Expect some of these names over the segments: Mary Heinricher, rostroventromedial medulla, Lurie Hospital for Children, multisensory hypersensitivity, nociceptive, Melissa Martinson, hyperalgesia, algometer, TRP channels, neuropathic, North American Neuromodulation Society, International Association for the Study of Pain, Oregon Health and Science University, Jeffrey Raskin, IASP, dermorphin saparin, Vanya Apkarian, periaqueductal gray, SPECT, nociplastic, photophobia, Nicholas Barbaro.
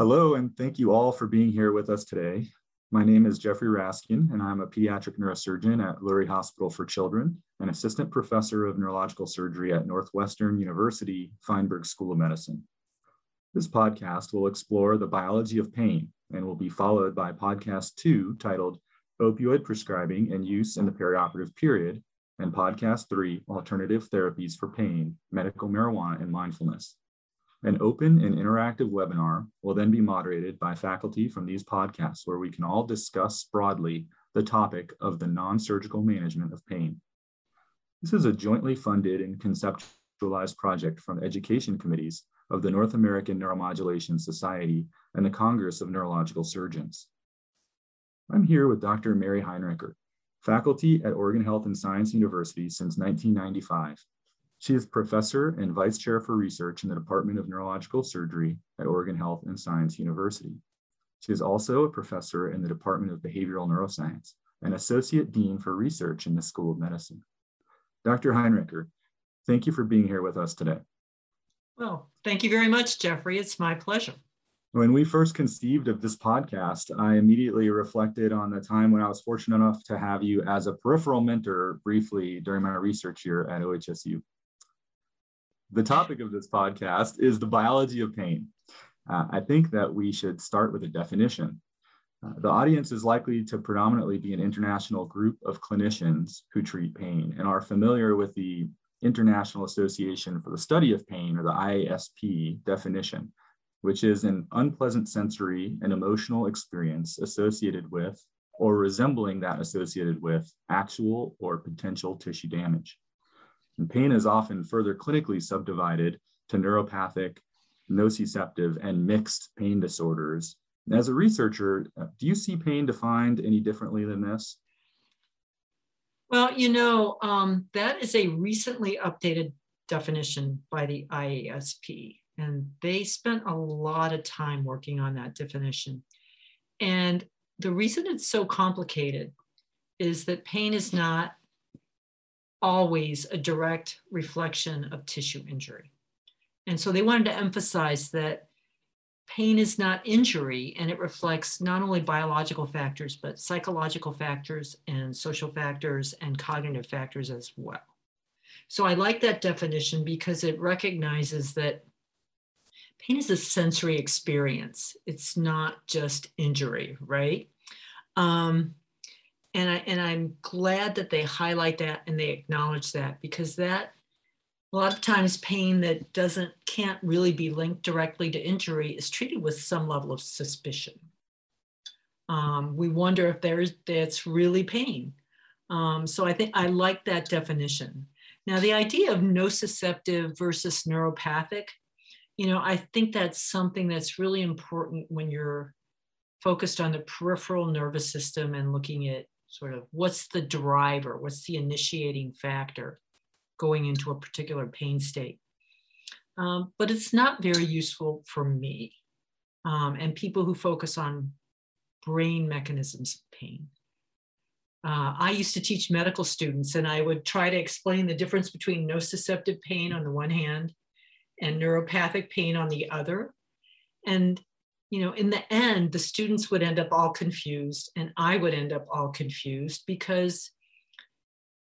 Hello, and thank you all for being here with us today. My name is Jeffrey Raskin, and I'm a pediatric neurosurgeon at Lurie Hospital for Children and assistant professor of neurological surgery at Northwestern University Feinberg School of Medicine. This podcast will explore the biology of pain and will be followed by podcast 2 titled Opioid Prescribing and Use in the Perioperative Period and podcast 3 Alternative Therapies for Pain, Medical Marijuana and Mindfulness. An open and interactive webinar will then be moderated by faculty from these podcasts where we can all discuss broadly the topic of the non-surgical management of pain. This is a jointly funded and conceptualized project from education committees of the North American Neuromodulation Society and the Congress of Neurological Surgeons. I'm here with Dr. Mary Heinricher, faculty at Oregon Health and Science University since 1995. She is professor and vice chair for research in the Department of Neurological Surgery at Oregon Health and Science University. She is also a professor in the Department of Behavioral Neuroscience and associate dean for research in the School of Medicine. Dr. Heinricher, thank you for being here with us today. Well, thank you very much, Jeffrey. It's my pleasure. When we first conceived of this podcast, I immediately reflected on the time when I was fortunate enough to have you as a peripheral mentor briefly during my research year at OHSU. The topic of this podcast is the biology of pain. I think that we should start with a definition. The audience is likely to predominantly be an international group of clinicians who treat pain and are familiar with the International Association for the Study of Pain, or the IASP definition, which is an unpleasant sensory and emotional experience associated with or resembling that associated with actual or potential tissue damage. And pain is often further clinically subdivided to neuropathic, nociceptive, and mixed pain disorders. As a researcher, do you see pain defined any differently than this? Well, that is a recently updated definition by the IASP, and they spent a lot of time working on that definition. And the reason it's so complicated is that pain is not always a direct reflection of tissue injury. And so they wanted to emphasize that pain is not injury, and it reflects not only biological factors, but psychological factors and social factors and cognitive factors as well. So I like that definition because it recognizes that pain is a sensory experience. It's not just injury, right? And I'm glad that they highlight that and they acknowledge that, because that a lot of times pain that can't really be linked directly to injury is treated with some level of suspicion. We wonder if that's really pain. So I think I like that definition. Now, the idea of nociceptive versus neuropathic, I think that's something that's really important when you're focused on the peripheral nervous system and looking at sort of what's the driver, what's the initiating factor going into a particular pain state. But it's not very useful for me and people who focus on brain mechanisms of pain. I used to teach medical students, and I would try to explain the difference between nociceptive pain on the one hand and neuropathic pain on the other. And in the end, the students would end up all confused, and I would end up all confused, because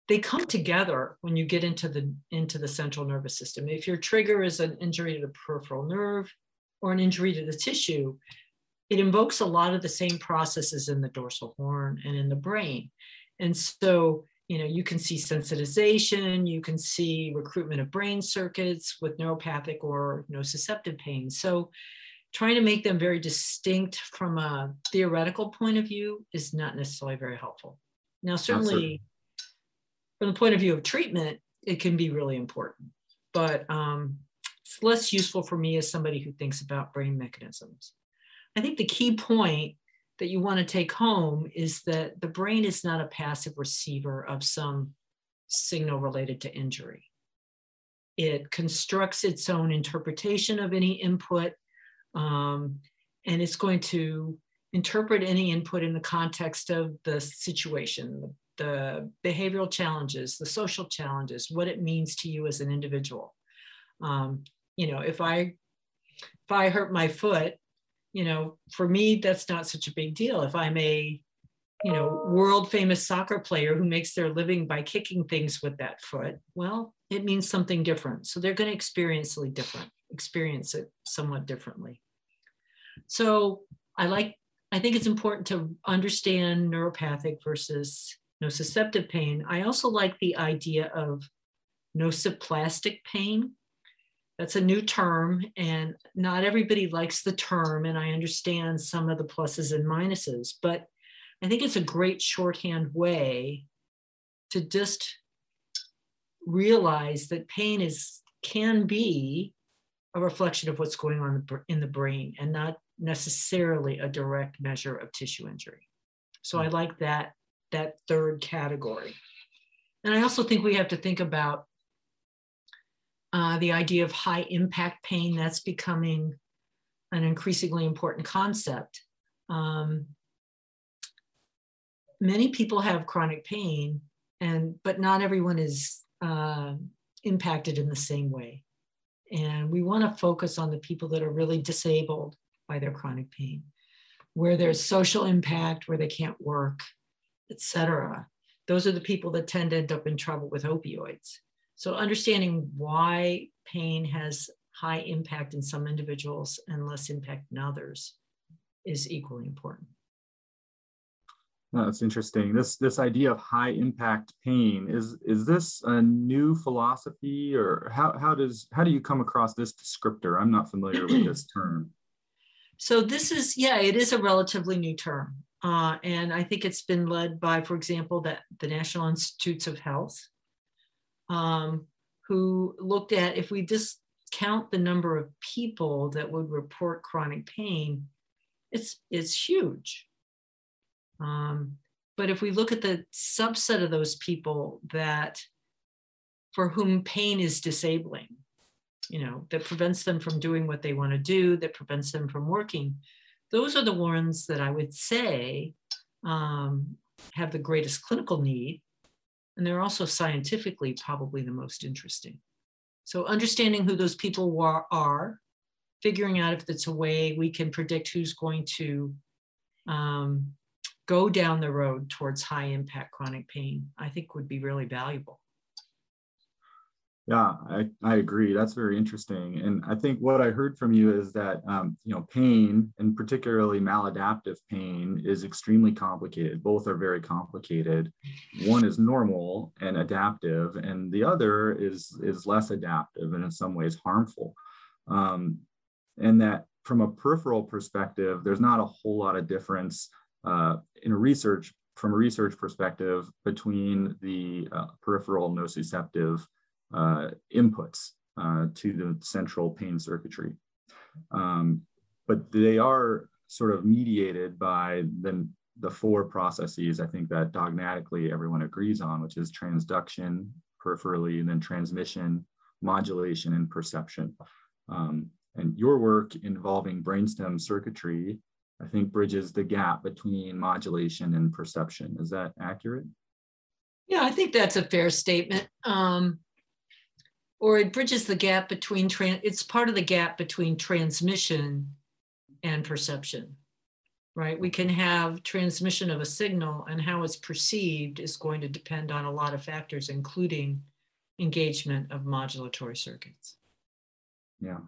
they come together when you get into the central nervous system. If your trigger is an injury to the peripheral nerve or an injury to the tissue, it invokes a lot of the same processes in the dorsal horn and in the brain. And so, you can see sensitization, you can see recruitment of brain circuits with neuropathic or nociceptive pain. So trying to make them very distinct from a theoretical point of view is not necessarily very helpful. Now, certainly from the point of view of treatment, it can be really important, but it's less useful for me as somebody who thinks about brain mechanisms. I think the key point that you want to take home is that the brain is not a passive receiver of some signal related to injury. It constructs its own interpretation of any input, and it's going to interpret any input in the context of the situation, the behavioral challenges, the social challenges, what it means to you as an individual. If I hurt my foot, you know, for me, that's not such a big deal. If I'm a, you know, world famous soccer player who makes their living by kicking things with that foot, well, it means something different. So they're going to experience it somewhat differently. So I think it's important to understand neuropathic versus nociceptive pain. I also like the idea of nociplastic pain. That's a new term, and not everybody likes the term, and I understand some of the pluses and minuses, but I think it's a great shorthand way to just realize that pain can be a reflection of what's going on in the brain and not necessarily a direct measure of tissue injury. So I like that third category. And I also think we have to think about the idea of high impact pain. That's becoming an increasingly important concept. Many people have chronic pain, but not everyone is impacted in the same way. And we want to focus on the people that are really disabled by their chronic pain, where there's social impact, where they can't work, etc. Those are the people that tend to end up in trouble with opioids. So understanding why pain has high impact in some individuals and less impact in others is equally important. No, that's interesting. This idea of high impact pain, is this a new philosophy, or how do you come across this descriptor? I'm not familiar with this term. So it is a relatively new term. And I think it's been led by, for example, the National Institutes of Health, who looked at, if we discount the number of people that would report chronic pain, it's huge. But if we look at the subset of those people for whom pain is disabling, you know, that prevents them from doing what they want to do, that prevents them from working, those are the ones that I would say have the greatest clinical need. And they're also scientifically probably the most interesting. So understanding who those people are, figuring out if it's a way we can predict who's going to go down the road towards high impact chronic pain, I think would be really valuable. Yeah, I agree. That's very interesting. And I think what I heard from you is that, you know, pain, and particularly maladaptive pain, is extremely complicated. Both are very complicated. One is normal and adaptive, and the other is less adaptive and in some ways harmful. And that from a peripheral perspective, there's not a whole lot of difference from a research perspective between the peripheral nociceptive inputs to the central pain circuitry. But they are sort of mediated by the four processes, I think, that dogmatically everyone agrees on, which is transduction peripherally, and then transmission, modulation, and perception. And your work involving brainstem circuitry, I think, bridges the gap between modulation and perception. Is that accurate? Yeah, I think that's a fair statement. Or it bridges the gap between, it's part of the gap between transmission and perception, right? We can have transmission of a signal, and how it's perceived is going to depend on a lot of factors, including engagement of modulatory circuits. Yeah.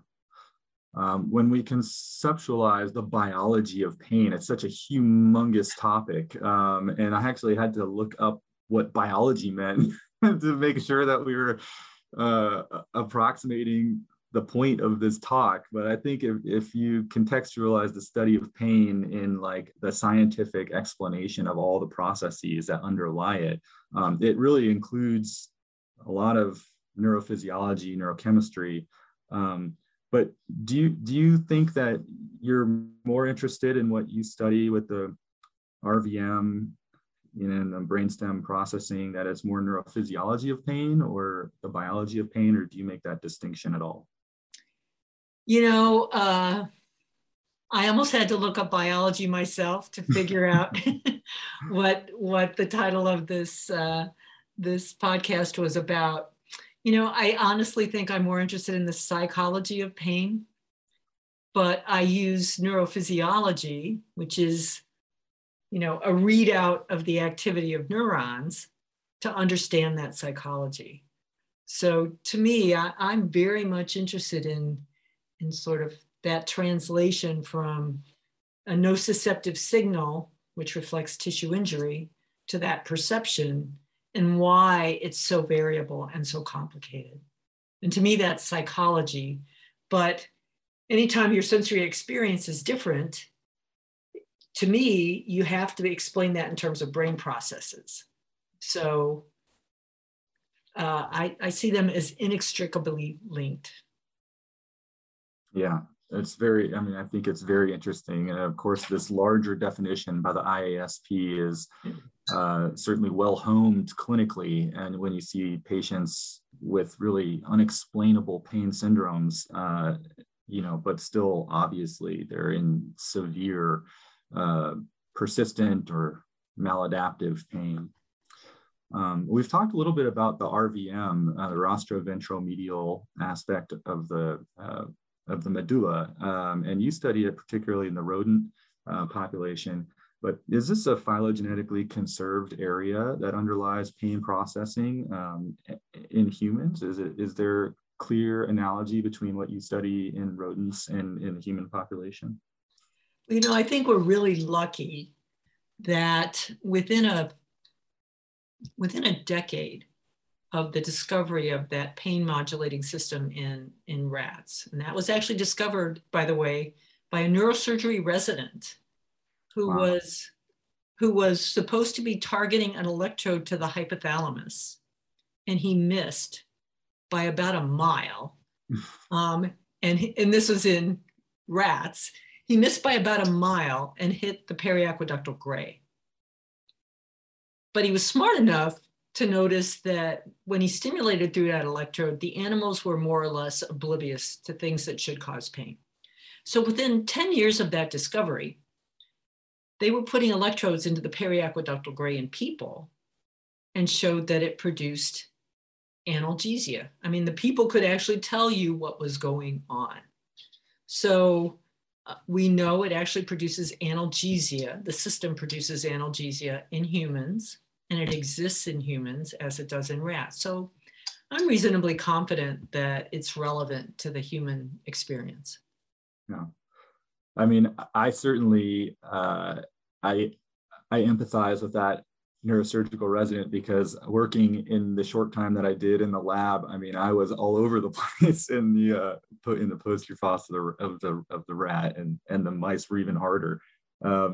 When we conceptualize the biology of pain, it's such a humongous topic. And I actually had to look up what biology meant to make sure that we were approximating the point of this talk. But I think if you contextualize the study of pain in like the scientific explanation of all the processes that underlie it, it really includes a lot of neurophysiology, neurochemistry. But do you think that you're more interested in what you study with the RVM and the brainstem processing, that it's more neurophysiology of pain or the biology of pain, or do you make that distinction at all? You know, I almost had to look up biology myself to figure out what the title of this podcast was about. You know, I honestly think I'm more interested in the psychology of pain but I use neurophysiology, which is, you know, a readout of the activity of neurons to understand that psychology. So to me, I'm very much interested in sort of that translation from a nociceptive signal, which reflects tissue injury, to that perception and why it's so variable and so complicated. And to me, that's psychology. But anytime your sensory experience is different, to me, you have to explain that in terms of brain processes. So I see them as inextricably linked. Yeah, it's very, I mean, I think it's very interesting. And of course, this larger definition by the IASP is certainly well honed clinically. And when you see patients with really unexplainable pain syndromes, you know, but still obviously they're in severe persistent or maladaptive pain. We've talked a little bit about the RVM, the rostroventromedial aspect of the medulla, and you studied it particularly in the rodent population. But is this a phylogenetically conserved area that underlies pain processing in humans? Is there clear analogy between what you study in rodents and in the human population? You know, I think we're really lucky that within a decade of the discovery of that pain modulating system in rats, and that was actually discovered, by the way, by a neurosurgery resident who wow. was supposed to be targeting an electrode to the hypothalamus, and he missed by about a mile. And this was in rats. He missed by about a mile and hit the periaqueductal gray. But he was smart enough to notice that when he stimulated through that electrode, the animals were more or less oblivious to things that should cause pain. So within 10 years of that discovery, they were putting electrodes into the periaqueductal gray in people and showed that it produced analgesia. I mean, the people could actually tell you what was going on. So we know it actually produces analgesia. The system produces analgesia in humans, and it exists in humans as it does in rats. So I'm reasonably confident that it's relevant to the human experience. Yeah. I mean, I certainly, I empathize with that neurosurgical resident, because working in the short time that I did in the lab, I mean, I was all over the place in the posterior fossa of the rat, and the mice were even harder.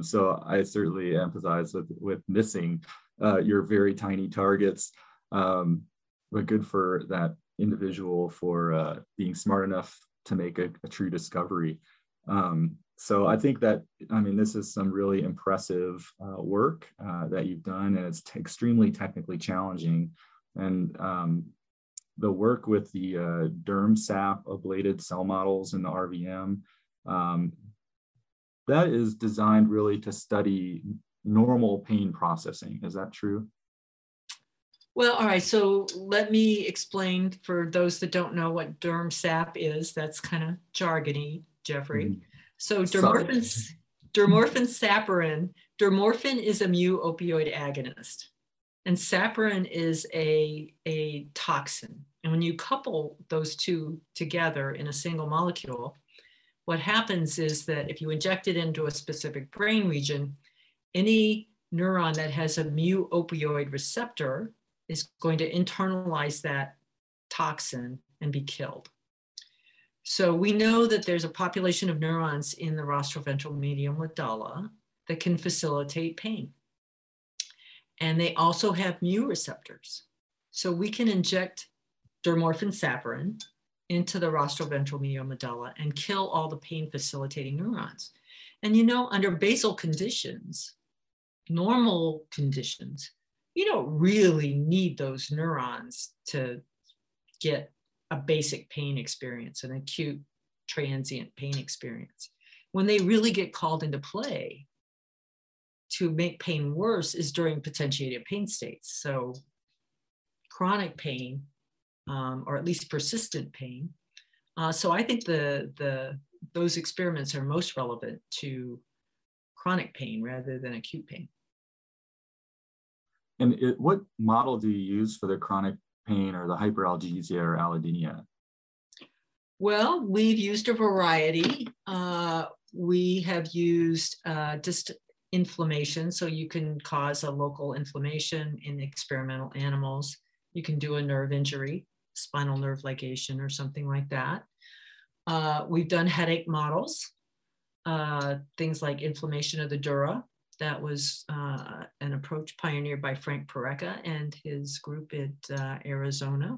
So I certainly empathize with missing your very tiny targets, but good for that individual for being smart enough to make a true discovery. So I think that, I mean, this is some really impressive work that you've done, and it's extremely technically challenging. And the work with the DermSAP ablated cell models in the RVM, that is designed really to study normal pain processing. Is that true? Well, all right, so let me explain for those that don't know what DermSAP is. That's kind of jargony, Jeffrey. Mm-hmm. So dermorphin saparin, dermorphin is a mu opioid agonist, and saparin is a toxin. And when you couple those two together in a single molecule, what happens is that if you inject it into a specific brain region, any neuron that has a mu opioid receptor is going to internalize that toxin and be killed. So we know that there's a population of neurons in the rostroventral medium medulla that can facilitate pain. And they also have mu receptors. So we can inject dermorphin saparin into the rostroventral medium medulla and kill all the pain facilitating neurons. And you know, under basal conditions, normal conditions, you don't really need those neurons to get a basic pain experience, an acute transient pain experience. When they really get called into play to make pain worse is during potentiated pain states. So chronic pain, or at least persistent pain. So I think the those experiments are most relevant to chronic pain rather than acute pain. And what model do you use for the chronic pain or the hyperalgesia or allodynia? Well, we've used a variety. We have used just inflammation. So you can cause a local inflammation in experimental animals. You can do a nerve injury, spinal nerve ligation or something like that. We've done headache models, things like inflammation of the dura. That was an approach pioneered by Frank Porreca and his group at Arizona.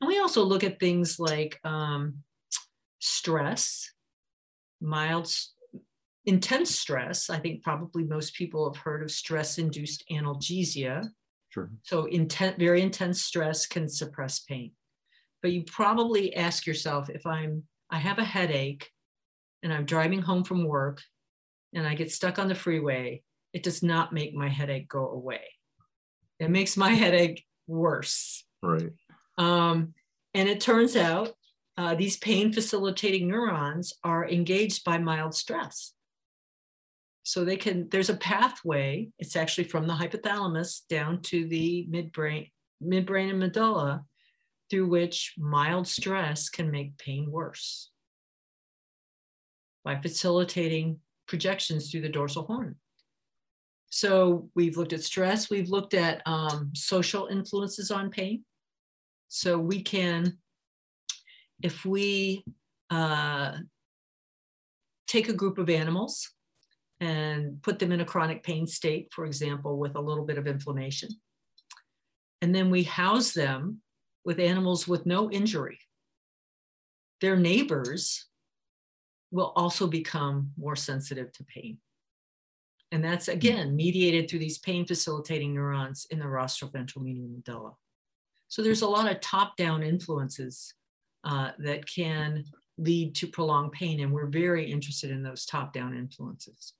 And we also look at things like stress, mild, intense stress. I think probably most people have heard of stress-induced analgesia. Sure. So very intense stress can suppress pain. But you probably ask yourself, if I have a headache and I'm driving home from work and I get stuck on the freeway, it does not make my headache go away. It makes my headache worse. Right. And it turns out these pain facilitating neurons are engaged by mild stress. So they can, there's a pathway, it's actually from the hypothalamus down to the midbrain and medulla, through which mild stress can make pain worse by facilitating projections through the dorsal horn. So we've looked at stress, we've looked at social influences on pain. So we can, if we take a group of animals and put them in a chronic pain state, for example, with a little bit of inflammation, and then we house them with animals with no injury, their neighbors will also become more sensitive to pain. And that's, again, mediated through these pain facilitating neurons in the rostroventral medial medulla. So there's a lot of top-down influences that can lead to prolonged pain, and we're very interested in those top-down influences.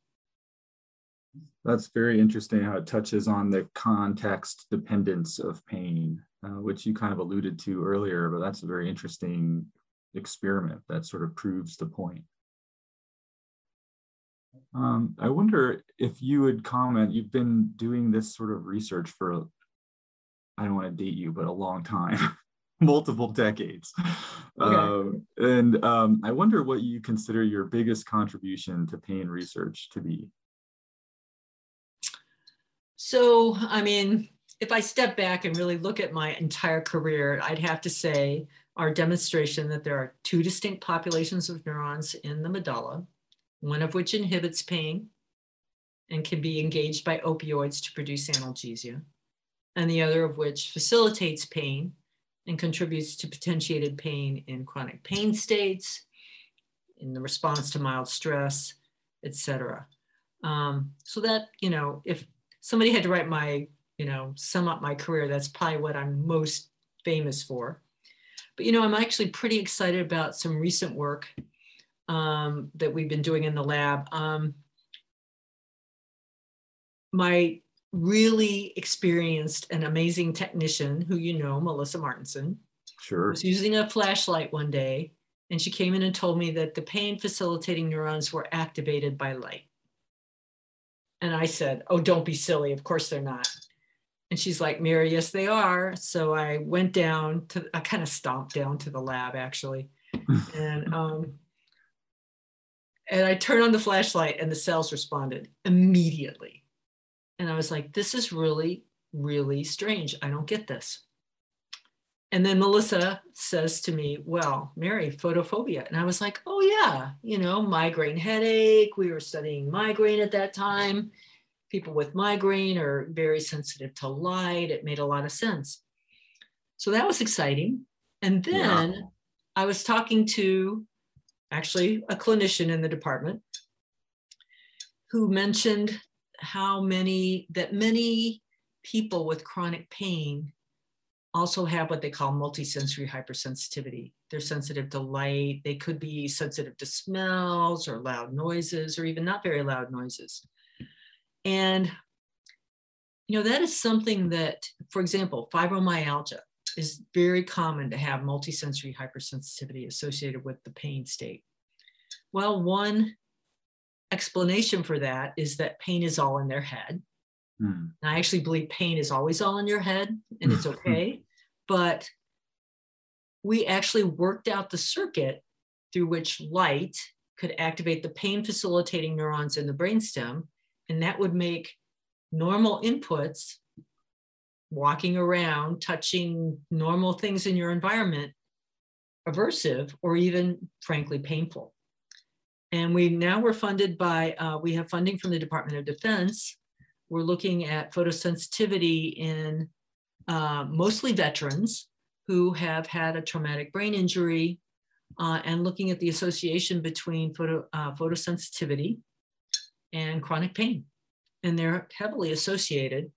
That's very interesting how it touches on the context dependence of pain, which you kind of alluded to earlier, but that's a very interesting experiment that sort of proves the point. I wonder if you would comment, you've been doing this sort of research for, I don't want to date you, but a long time, multiple decades. Okay. I wonder what you consider your biggest contribution to pain research to be. So, I mean, if I step back and really look at my entire career, I'd have to say our demonstration that there are two distinct populations of neurons in the medulla, one of which inhibits pain and can be engaged by opioids to produce analgesia, and the other of which facilitates pain and contributes to potentiated pain in chronic pain states, in the response to mild stress, et cetera. So that, you know, if somebody had to write my, you know, sum up my career, that's probably what I'm most famous for. But, you know, I'm actually pretty excited about some recent work that we've been doing in the lab. My really experienced and amazing technician who you know, Melissa Martinson, sure, was using a flashlight one day, and she came in and told me that the pain facilitating neurons were activated by light. And I said, oh, don't be silly. Of course they're not. And she's like, Mary, yes, they are. So I went down to, I kind of stomped down to the lab, actually. And I turned on the flashlight and the cells responded immediately. And I was like, this is really, really strange. I don't get this. And then Melissa says to me, well, Mary, photophobia. And I was like, oh, yeah, you know, migraine headache. We were studying migraine at that time. People with migraine are very sensitive to light. It made a lot of sense. So that was exciting. And then yeah, I was talking to actually a clinician in the department who mentioned how many people with chronic pain also have what they call multisensory hypersensitivity. They're sensitive to light. They could be sensitive to smells or loud noises or even not very loud noises. And, you know, that is something that, for example, fibromyalgia is very common to have multisensory hypersensitivity associated with the pain state. Well, one explanation for that is that pain is all in their head. Mm. And I actually believe pain is always all in your head, and it's okay. But we actually worked out the circuit through which light could activate the pain facilitating neurons in the brainstem. And that would make normal inputs, walking around, touching normal things in your environment, aversive or even frankly painful. And we're funded by, we have funding from the Department of Defense. We're looking at photosensitivity in mostly veterans who have had a traumatic brain injury, and looking at the association between photosensitivity and chronic pain. And they're heavily associated.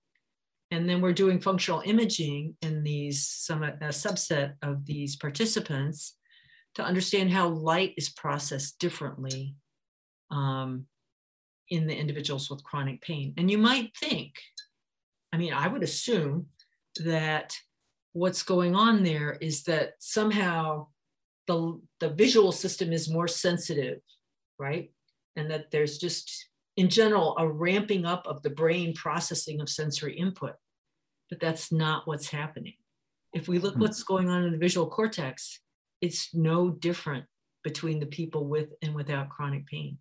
And then we're doing functional imaging in a subset of these participants to understand how light is processed differently in the individuals with chronic pain. And you might think, I would assume that what's going on there is that somehow the visual system is more sensitive, right? And that there's just, in general, a ramping up of the brain processing of sensory input, but that's not what's happening. If we look what's going on in the visual cortex, it's no different between the people with and without chronic pain.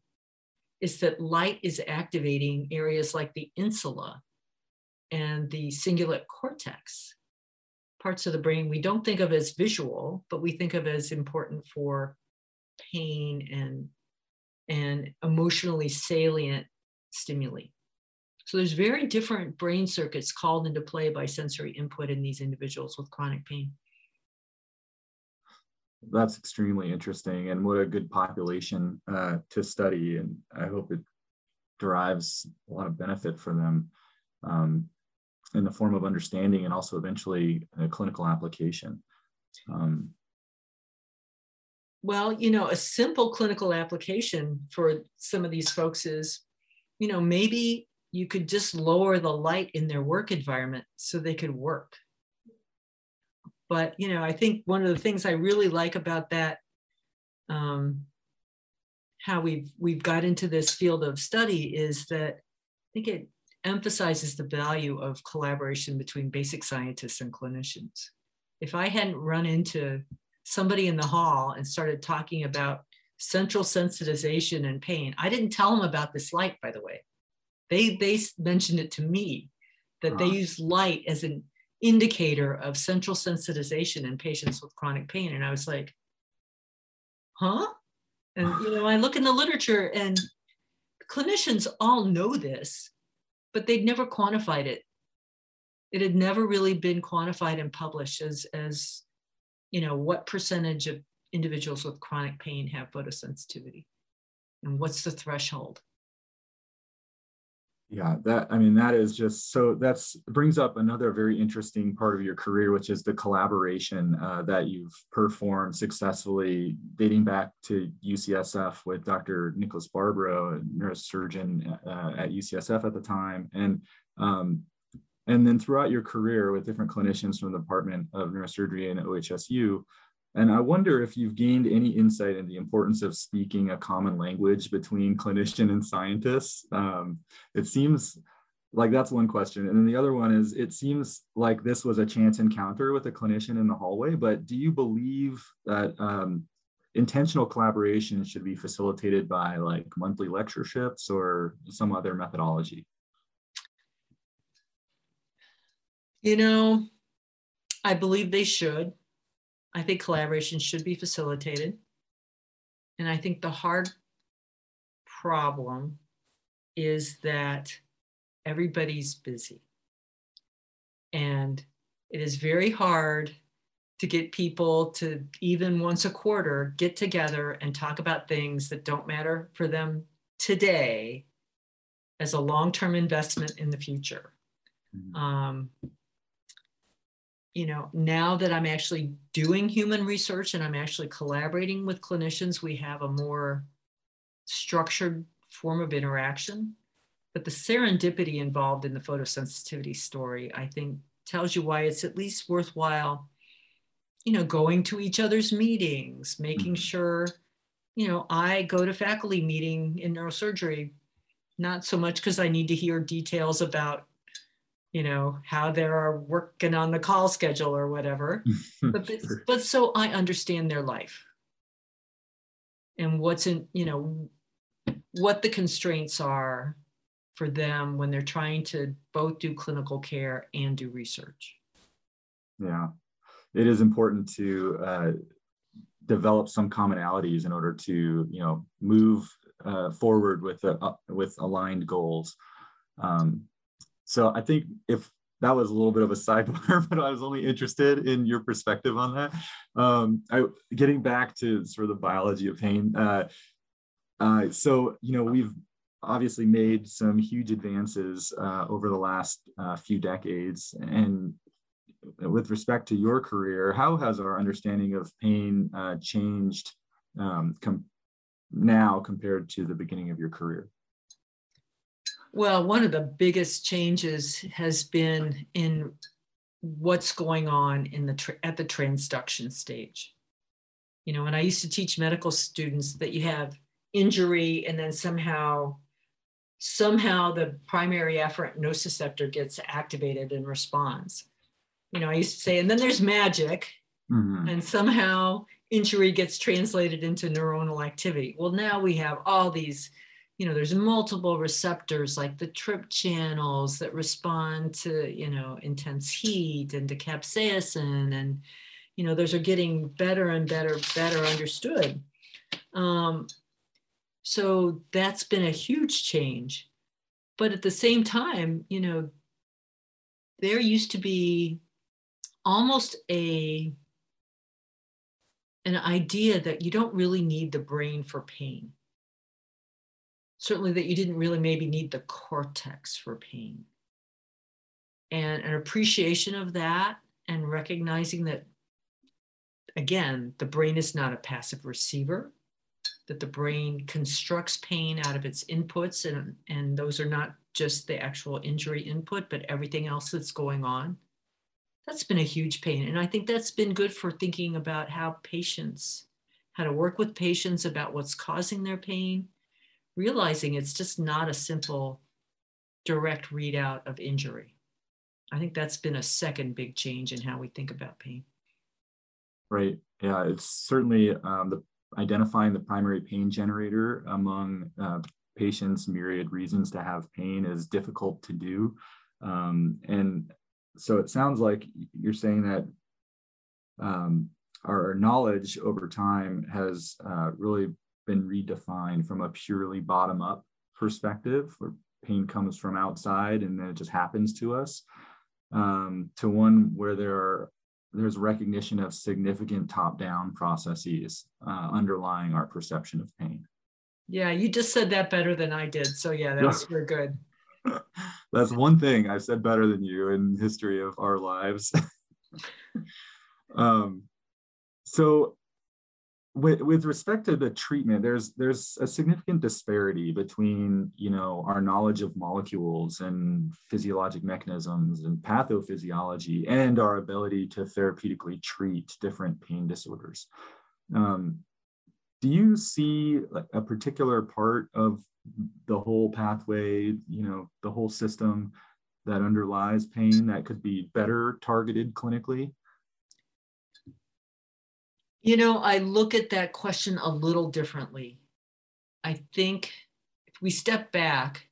It's that light is activating areas like the insula and the cingulate cortex, parts of the brain we don't think of as visual, but we think of as important for pain and emotionally salient stimuli. So there's very different brain circuits called into play by sensory input in these individuals with chronic pain. That's extremely interesting, and what a good population to study, and I hope it derives a lot of benefit for them in the form of understanding and also eventually a clinical application. Well, a simple clinical application for some of these folks is, maybe you could just lower the light in their work environment so they could work. But, I think one of the things I really like about that, how we've got into this field of study, is that I think it emphasizes the value of collaboration between basic scientists and clinicians. If I hadn't run into somebody in the hall and started talking about central sensitization and pain, I didn't tell them about this light, by the way. They mentioned it to me, that they use light as an indicator of central sensitization in patients with chronic pain. And I was like, huh? And I look in the literature and clinicians all know this, but they'd never quantified it. It had never really been quantified and published as what percentage of individuals with chronic pain have photosensitivity, and what's the threshold? Yeah, that is just so, brings up another very interesting part of your career, which is the collaboration that you've performed successfully dating back to UCSF with Dr. Nicholas Barbaro, a neurosurgeon at UCSF at the time, and then throughout your career with different clinicians from the Department of Neurosurgery and OHSU. And I wonder if you've gained any insight into the importance of speaking a common language between clinician and scientists. It seems like that's one question. And then the other one is, it seems like this was a chance encounter with a clinician in the hallway, but do you believe that intentional collaboration should be facilitated by like monthly lectureships or some other methodology? I believe they should. I think collaboration should be facilitated. And I think the hard problem is that everybody's busy. And it is very hard to get people to even once a quarter get together and talk about things that don't matter for them today as a long-term investment in the future. Now that I'm actually doing human research and I'm actually collaborating with clinicians, we have a more structured form of interaction. But the serendipity involved in the photosensitivity story, I think, tells you why it's at least worthwhile, going to each other's meetings, making sure you know, I go to faculty meeting in neurosurgery, not so much because I need to hear details about, you know, how they are working on the call schedule or whatever, but so I understand their life and what's in, you know, what the constraints are for them when they're trying to both do clinical care and do research. Yeah, it is important to develop some commonalities in order to, you know, move forward with aligned goals. So I think if that was a little bit of a sidebar, but I was only interested in your perspective on that. Getting back to sort of the biology of pain. So, you know, we've obviously made some huge advances over the last few decades. And with respect to your career, how has our understanding of pain changed now compared to the beginning of your career? Well, one of the biggest changes has been in what's going on in the at the transduction stage. You know, and I used to teach medical students that you have injury and then somehow the primary afferent nociceptor gets activated and responds. You know, I used to say, and then there's magic, and somehow injury gets translated into neuronal activity. Well, now we have all these, you know, there's multiple receptors like the TRP channels that respond to, you know, intense heat and to capsaicin, and, you know, those are getting better and better understood. So that's been a huge change. But at the same time, you know, there used to be almost an idea that you don't really need the brain for pain. Certainly that you didn't really maybe need the cortex for pain. And an appreciation of that and recognizing that, again, the brain is not a passive receiver, that the brain constructs pain out of its inputs, and those are not just the actual injury input, but everything else that's going on. That's been a huge pain. And I think that's been good for thinking about how to work with patients about what's causing their pain, realizing it's just not a simple direct readout of injury. I think that's been a second big change in how we think about pain. Right. Yeah, it's certainly identifying the primary pain generator among patients' myriad reasons to have pain is difficult to do. So it sounds like you're saying that our knowledge over time has really been redefined from a purely bottom-up perspective, where pain comes from outside and then it just happens to us, to one where there's recognition of significant top-down processes underlying our perception of pain. Yeah, you just said that better than I did. So yeah, we're good. That's one thing I've said better than you in the history of our lives. So with respect to the treatment, there's a significant disparity between, you know, our knowledge of molecules and physiologic mechanisms and pathophysiology and our ability to therapeutically treat different pain disorders. Do you see a particular part of the whole pathway, you know, the whole system that underlies pain that could be better targeted clinically? You know, I look at that question a little differently. I think if we step back,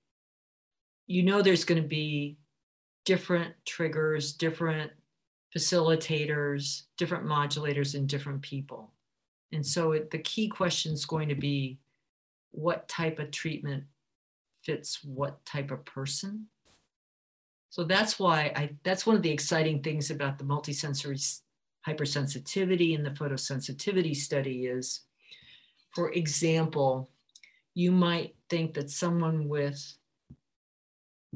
you know, there's going to be different triggers, different facilitators, different modulators in different people. And so the key question is going to be, what type of treatment fits what type of person? So that's why that's one of the exciting things about the multisensory hypersensitivity and the photosensitivity study is, for example, you might think that someone with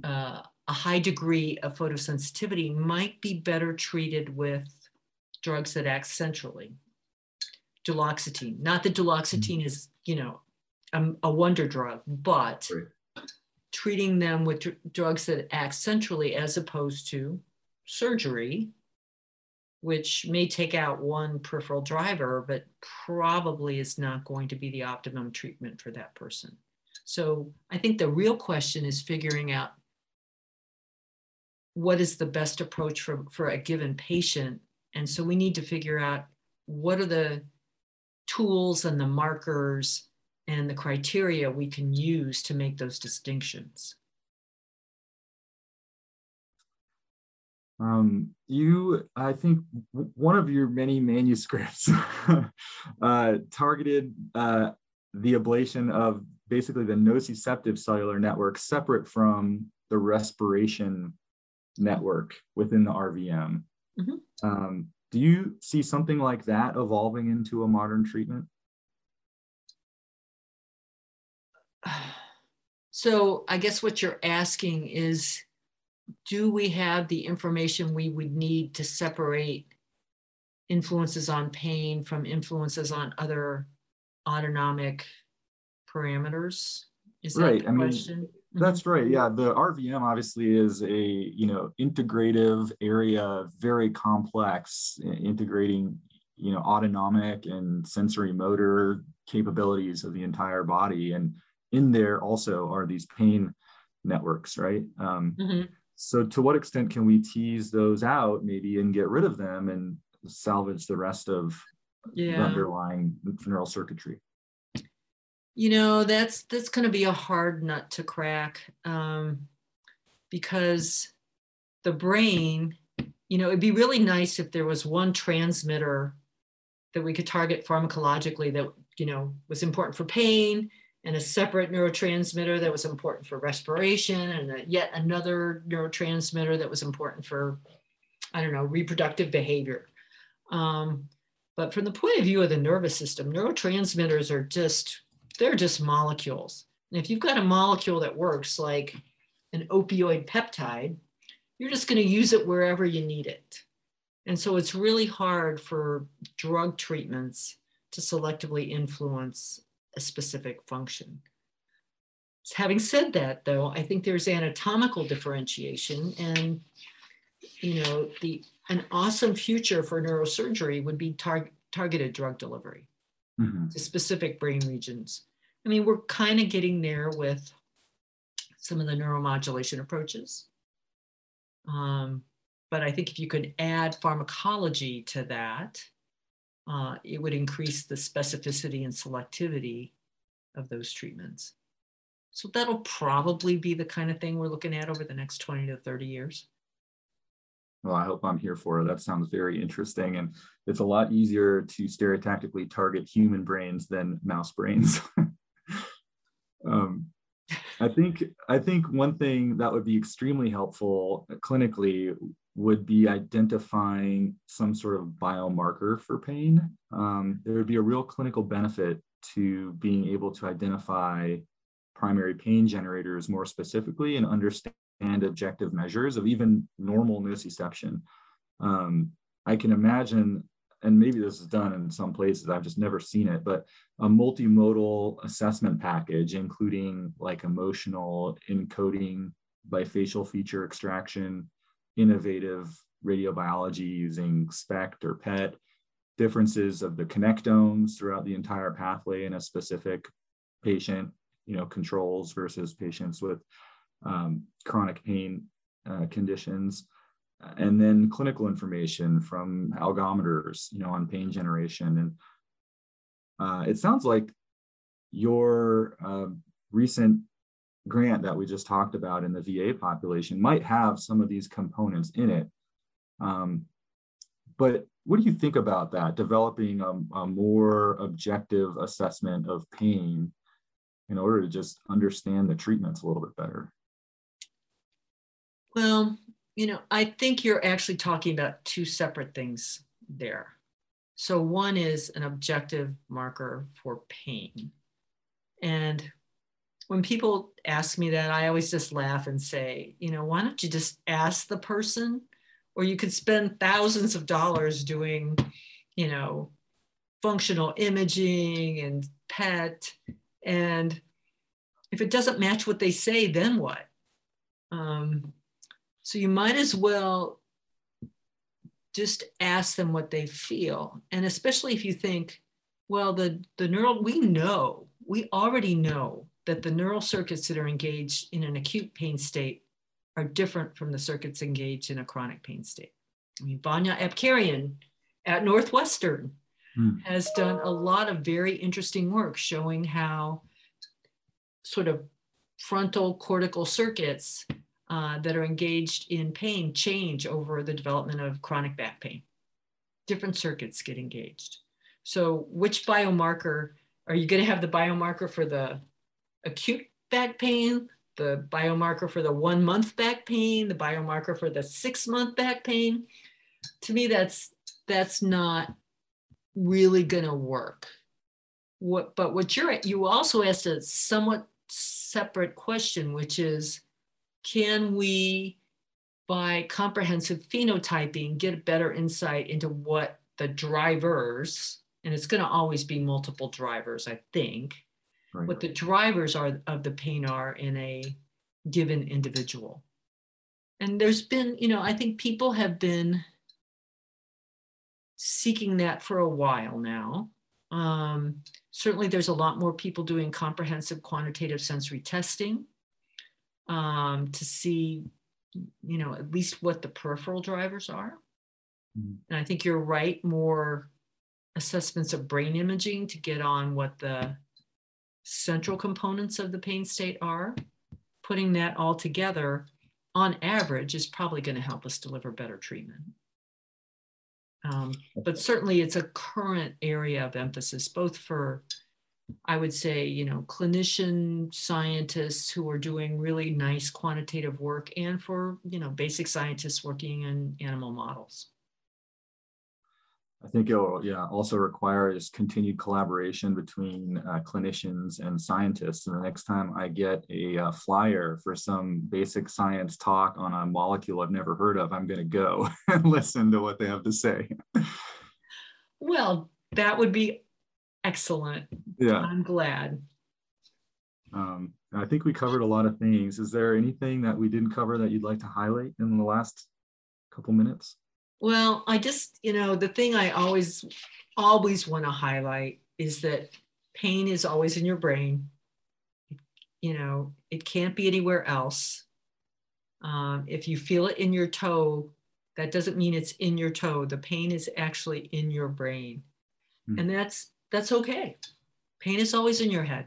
a high degree of photosensitivity might be better treated with drugs that act centrally. Duloxetine, not that Duloxetine is, you know, a wonder drug, but treating them with drugs that act centrally as opposed to surgery which may take out one peripheral driver, but probably is not going to be the optimum treatment for that person. So I think the real question is figuring out what is the best approach for a given patient. And so we need to figure out what are the tools and the markers and the criteria we can use to make those distinctions. I think one of your many manuscripts targeted the ablation of basically the nociceptive cellular network separate from the respiration network within the RVM. Mm-hmm. Do you see something like that evolving into a modern treatment? So I guess what you're asking is, do we have the information we would need to separate influences on pain from influences on other autonomic parameters? Is that right? The question? I mean, that's right. Yeah, the RVM obviously is a, you know, integrative area, very complex, integrating, you know, autonomic and sensory motor capabilities of the entire body, and in there also are these pain networks, right? Mm-hmm. So to what extent can we tease those out maybe and get rid of them and salvage the rest of the underlying neural circuitry? You know, that's going to be a hard nut to crack, because the brain, you know, it'd be really nice if there was one transmitter that we could target pharmacologically that, you know, was important for pain, and a separate neurotransmitter that was important for respiration, and yet another neurotransmitter that was important for, I don't know, reproductive behavior. But from the point of view of the nervous system, neurotransmitters are just, they're just molecules. And if you've got a molecule that works like an opioid peptide, you're just going to use it wherever you need it. And so it's really hard for drug treatments to selectively influence a specific function. So having said that, though, I think there's anatomical differentiation, and, you know, an awesome future for neurosurgery would be targeted drug delivery to specific brain regions. I mean, we're kind of getting there with some of the neuromodulation approaches. But I think if you could add pharmacology to that, it would increase the specificity and selectivity of those treatments. So that'll probably be the kind of thing we're looking at over the next 20 to 30 years. Well, I hope I'm here for it. That sounds very interesting. And it's a lot easier to stereotactically target human brains than mouse brains. I think one thing that would be extremely helpful clinically would be identifying some sort of biomarker for pain. There would be a real clinical benefit to being able to identify primary pain generators more specifically and understand objective measures of even normal nociception. I can imagine, and maybe this is done in some places, I've just never seen it, but a multimodal assessment package, including like emotional encoding, bifacial feature extraction, innovative radiobiology using SPECT or PET, differences of the connectomes throughout the entire pathway in a specific patient, you know, controls versus patients with chronic pain conditions, and then clinical information from algometers, you know, on pain generation. And it sounds like your recent grant that we just talked about in the VA population might have some of these components in it. But what do you think about that, developing a more objective assessment of pain in order to just understand the treatments a little bit better? Well, you know, I think you're actually talking about two separate things there. So one is an objective marker for pain. And when people ask me that, I always just laugh and say, you know, why don't you just ask the person? Or you could spend thousands of dollars doing, you know, functional imaging and PET. And if it doesn't match what they say, then what? So you might as well just ask them what they feel. And especially if you think, well, we already know that the neural circuits that are engaged in an acute pain state are different from the circuits engaged in a chronic pain state. I mean, Vanya Apkarian at Northwestern has done a lot of very interesting work showing how sort of frontal cortical circuits that are engaged in pain change over the development of chronic back pain. Different circuits get engaged. So which biomarker, are you going to have the biomarker for the acute back pain, the biomarker for the 1 month back pain, the biomarker for the 6 month back pain? To me, that's not really going to work. You also asked a somewhat separate question, which is, can we, by comprehensive phenotyping, get a better insight into what the drivers, and it's going to always be multiple drivers, I think, right, what the drivers are of the pain are in a given individual. And there's been, I think people have been seeking that for a while now. Certainly there's a lot more people doing comprehensive quantitative sensory testing to see, at least what the peripheral drivers are. Mm-hmm. And I think you're right, more assessments of brain imaging to get on what the central components of the pain state are. Putting that all together, on average, is probably going to help us deliver better treatment. But certainly it's a current area of emphasis, both for, I would say, clinician scientists who are doing really nice quantitative work, and for, basic scientists working in animal models. I think it will also require is continued collaboration between clinicians and scientists. And the next time I get a flyer for some basic science talk on a molecule I've never heard of, I'm going to go and listen to what they have to say. Well, that would be excellent. Yeah, I'm glad. I think we covered a lot of things. Is there anything that we didn't cover that you'd like to highlight in the last couple minutes? Well, I just, the thing I always want to highlight is that pain is always in your brain. It can't be anywhere else. If you feel it in your toe, that doesn't mean it's in your toe. The pain is actually in your brain. And that's okay. Pain is always in your head.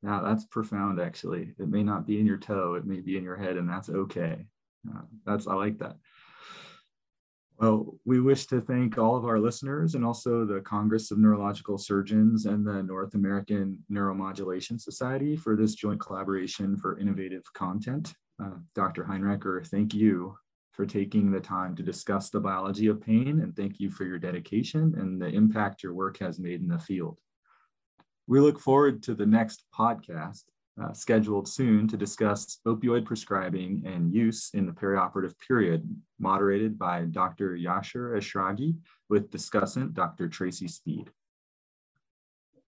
Now, that's profound, actually. It may not be in your toe, it may be in your head, and that's okay. I like that. Well, we wish to thank all of our listeners and also the Congress of Neurological Surgeons and the North American Neuromodulation Society for this joint collaboration for innovative content. Dr. Heinricher, thank you for taking the time to discuss the biology of pain, and thank you for your dedication and the impact your work has made in the field. We look forward to the next podcast, scheduled soon, to discuss opioid prescribing and use in the perioperative period, moderated by Dr. Yashar Eshragi with discussant Dr. Tracy Speed.